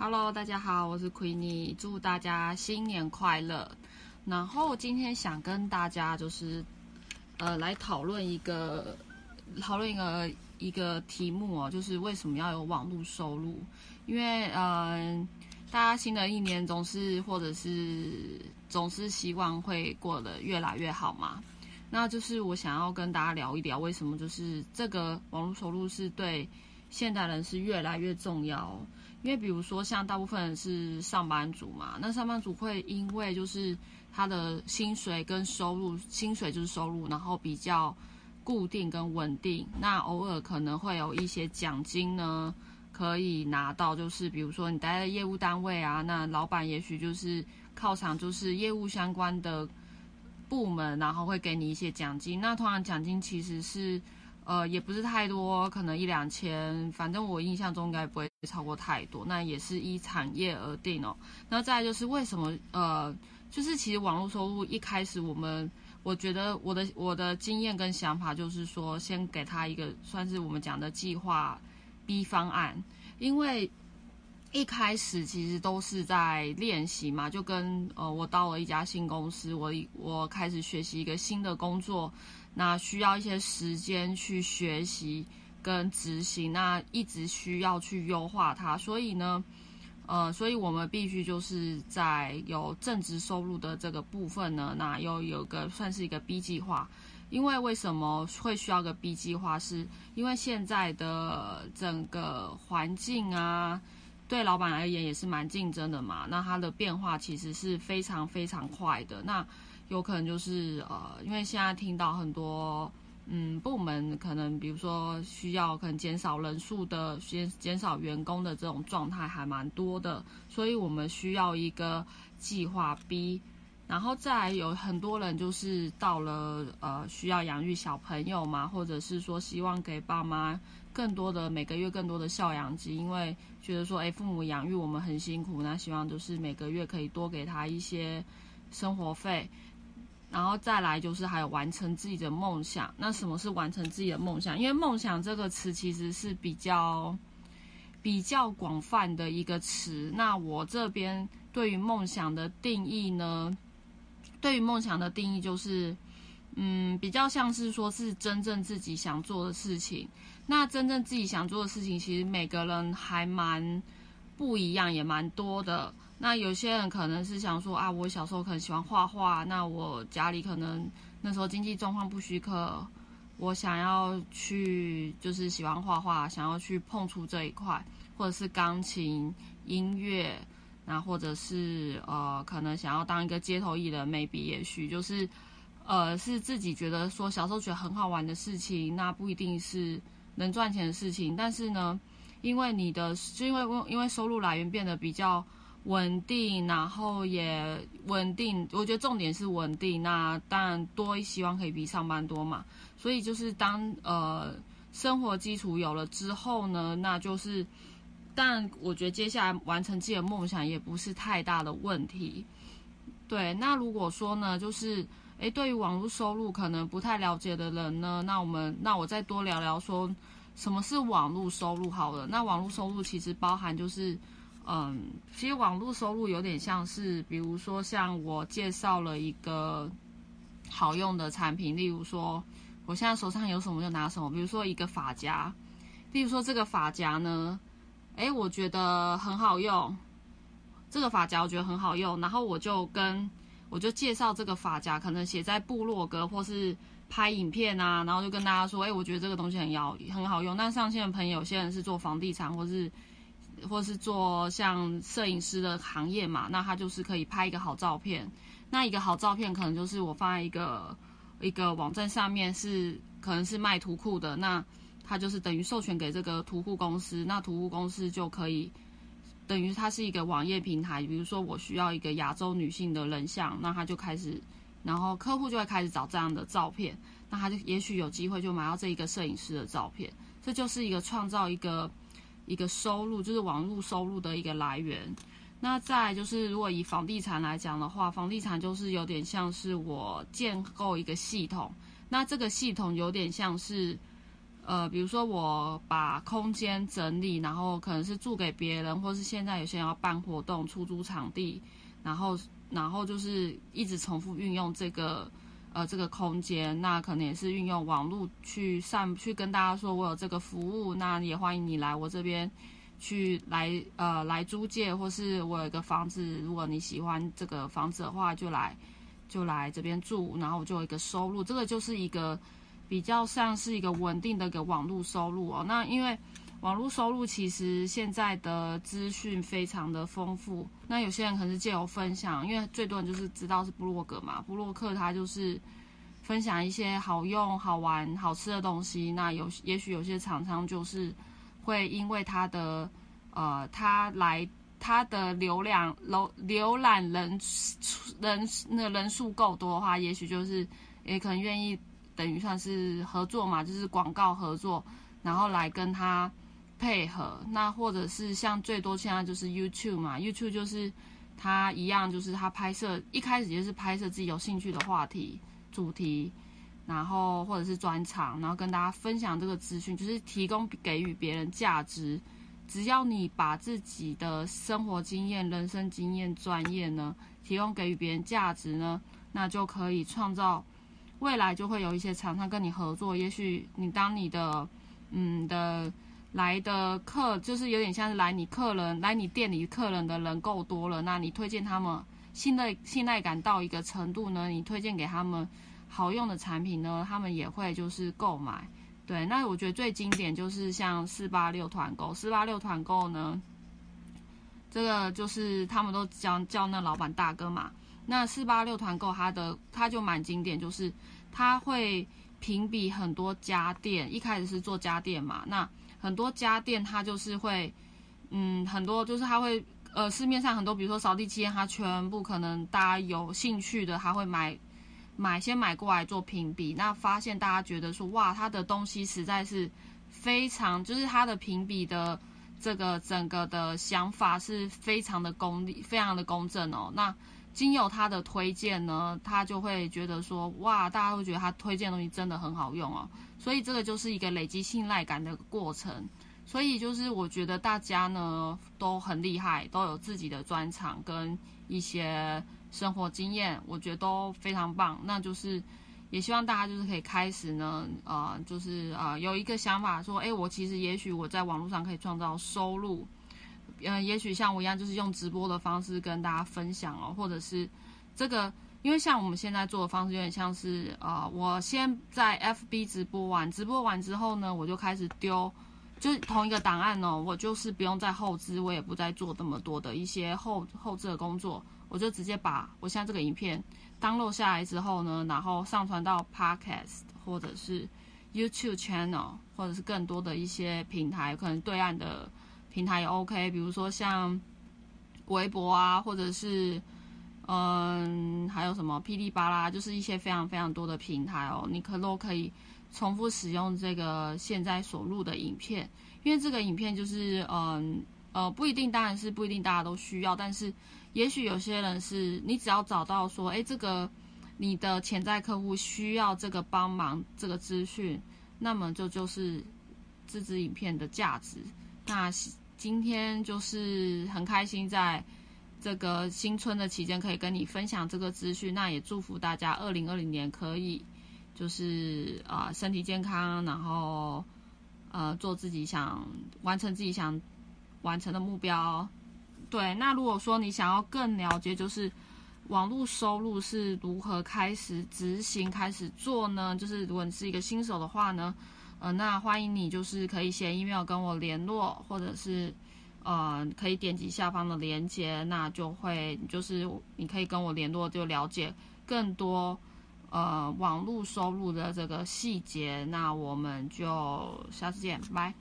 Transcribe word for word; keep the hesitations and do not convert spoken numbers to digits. Hello， 大家好，我是 Queenie， 祝大家新年快乐。然后今天想跟大家就是呃来讨论一个讨论一个一个题目哦，就是为什么要有网络收入？因为嗯、呃，大家新的一年总是或者是总是希望会过得越来越好嘛。那就是我想要跟大家聊一聊，为什么就是这个网络收入是对现代人是越来越重要哦。因为比如说像大部分人是上班族嘛，那上班族会因为就是他的薪水跟收入，薪水就是收入，然后比较固定跟稳定，那偶尔可能会有一些奖金呢可以拿到，就是比如说你待在业务单位啊，那老板也许就是犒赏就是业务相关的部门，然后会给你一些奖金，那通常奖金其实是呃，也不是太多，可能一两千，反正我印象中应该不会超过太多。那也是依产业而定哦。那再来就是为什么呃，就是其实网络收入一开始我们，我觉得我的我的经验跟想法就是说，先给他一个算是我们讲的计划 B 方案，因为一开始其实都是在练习嘛，就跟呃我到了一家新公司，我我开始学习一个新的工作。那需要一些时间去学习跟执行，那一直需要去优化它，所以呢，呃，所以我们必须就是在有正职收入的这个部分呢，那又有个算是一个 B 计划，因为为什么会需要个 B 计划是，是因为现在的整个环境啊，对老板而言也是蛮竞争的嘛，那它的变化其实是非常非常快的，那。有可能就是呃，因为现在听到很多嗯部门可能比如说需要可能减少人数的减减少员工的这种状态还蛮多的，所以我们需要一个计划 B， 然后再来有很多人就是到了呃需要养育小朋友嘛，或者是说希望给爸妈更多的每个月更多的孝养金，因为觉得说哎父母养育我们很辛苦，那希望就是每个月可以多给他一些生活费。然后再来就是还有完成自己的梦想。那什么是完成自己的梦想？因为梦想这个词其实是比较比较广泛的一个词。那我这边对于梦想的定义呢，对于梦想的定义就是，嗯，比较像是说是真正自己想做的事情。那真正自己想做的事情，其实每个人还蛮不一样，也蛮多的。那有些人可能是想说啊，我小时候可能喜欢画画，那我家里可能那时候经济状况不许可，我想要去就是喜欢画画，想要去碰触这一块，或者是钢琴、音乐，那或者是呃可能想要当一个街头艺人 ，maybe 也许就是呃是自己觉得说小时候觉得很好玩的事情，那不一定是能赚钱的事情，但是呢，因为你的就因为因为收入来源变得比较。稳定，然后也稳定，我觉得重点是稳定。那当然多，希望可以比上班多嘛。所以就是当呃生活基础有了之后呢，那就是，但我觉得接下来完成自己的梦想也不是太大的问题。对，那如果说呢，就是哎，对于网络收入可能不太了解的人呢，那我们那我再多聊聊说什么是网络收入好了。那网络收入其实包含就是。嗯，其实网络收入有点像是，比如说像我介绍了一个好用的产品，例如说我现在手上有什么就拿什么，比如说一个发夹，例如说这个发夹呢，哎，我觉得很好用，这个发夹我觉得很好用，然后我就跟我就介绍这个发夹，可能写在部落格或是拍影片啊，然后就跟大家说，哎，我觉得这个东西很要很好用。那上线的朋友，有些人是做房地产或是。或是做像摄影师的行业嘛，那他就是可以拍一个好照片。那一个好照片可能就是我放在一个一个网站上面是，是可能是卖图库的，那他就是等于授权给这个图库公司，那图库公司就可以等于它是一个网页平台。比如说我需要一个亚洲女性的人像，那他就开始，然后客户就会开始找这样的照片，那他就也许有机会就买到这一个摄影师的照片。这就是一个创造一个。一个收入就是网络收入的一个来源。那再来就是，如果以房地产来讲的话，房地产就是有点像是我建构一个系统。那这个系统有点像是，呃，比如说我把空间整理，然后可能是住给别人，或是现在有些人要办活动，出租场地，然后然后就是一直重复运用这个呃这个空间。那可能也是运用网络去散去跟大家说我有这个服务，那也欢迎你来我这边去来呃来租借，或是我有一个房子，如果你喜欢这个房子的话，就来就来这边住，然后我就有一个收入。这个就是一个比较像是一个稳定的一个网络收入哦。那因为网络收入其实现在的资讯非常的丰富，那有些人可能是借由分享，因为最多人就是知道是部落格嘛，部落客他就是分享一些好用好玩好吃的东西。那有也许有些厂商就是会因为他的呃他来他的流量浏览人人那人数够多的话，也许就是也可能愿意等于算是合作嘛，就是广告合作，然后来跟他配合。那或者是像最多现在就是 YouTube 嘛 ，YouTube 就是他一样，就是他拍摄一开始就是拍摄自己有兴趣的话题、主题，然后或者是专场，然后跟大家分享这个资讯，就是提供给予别人价值。只要你把自己的生活经验、人生经验、专业呢，提供给予别人价值呢，那就可以创造。未来就会有一些厂商跟你合作，也许你当你的嗯的来的客，就是有点像是来你客人来你店里客人的人够多了，那你推荐他们信赖信赖感到一个程度呢，你推荐给他们好用的产品呢，他们也会就是购买。对，那我觉得最经典就是像四八六团购，四八六团购呢，这个就是他们都叫叫那老板大哥嘛。那四八六团购它的它就蛮经典，就是它会评比很多家店，一开始是做家店嘛，那很多家店它就是会嗯很多就是它会呃市面上很多比如说扫地机器人，它全部可能大家有兴趣的它会买买先买过来做评比，那发现大家觉得说哇它的东西实在是非常就是它的评比的这个整个的想法是非常的公理非常的公正哦。那经由他的推荐呢，他就会觉得说哇大家会觉得他推荐的东西真的很好用哦，所以这个就是一个累积信赖感的过程。所以就是我觉得大家呢都很厉害，都有自己的专长跟一些生活经验，我觉得都非常棒。那就是也希望大家就是可以开始呢呃就是呃有一个想法说诶我其实也许我在网络上可以创造收入，嗯，也许像我一样，就是用直播的方式跟大家分享哦，或者是这个，因为像我们现在做的方式有点像是，呃，我先在 F B 直播完，直播完之后呢，我就开始丢，就是同一个档案哦，我就是不用再后置，我也不再做这么多的一些后后置的工作，我就直接把我现在这个影片 download 下来之后呢，然后上传到 podcast 或者是 YouTube channel 或者是更多的一些平台，可能对岸的平台也 OK， 比如说像微博啊，或者是嗯，还有什么噼里啪啦，就是一些非常非常多的平台哦，你可都可以重复使用这个现在所录的影片，因为这个影片就是嗯呃不一定，当然是不一定大家都需要，但是也许有些人是你只要找到说，哎，这个你的潜在客户需要这个帮忙这个资讯，那么就就是这支影片的价值。那今天就是很开心在这个新春的期间可以跟你分享这个资讯，那也祝福大家二零二零年可以就是呃身体健康，然后呃做自己想完成自己想完成的目标。对，那如果说你想要更了解就是网络收入是如何开始执行开始做呢，就是如果你是一个新手的话呢，呃，那欢迎你就是可以写 email 跟我联络，或者是呃可以点击下方的连结，那就会就是你可以跟我联络，就了解更多呃网络收入的这个细节。那我们就下次见，拜。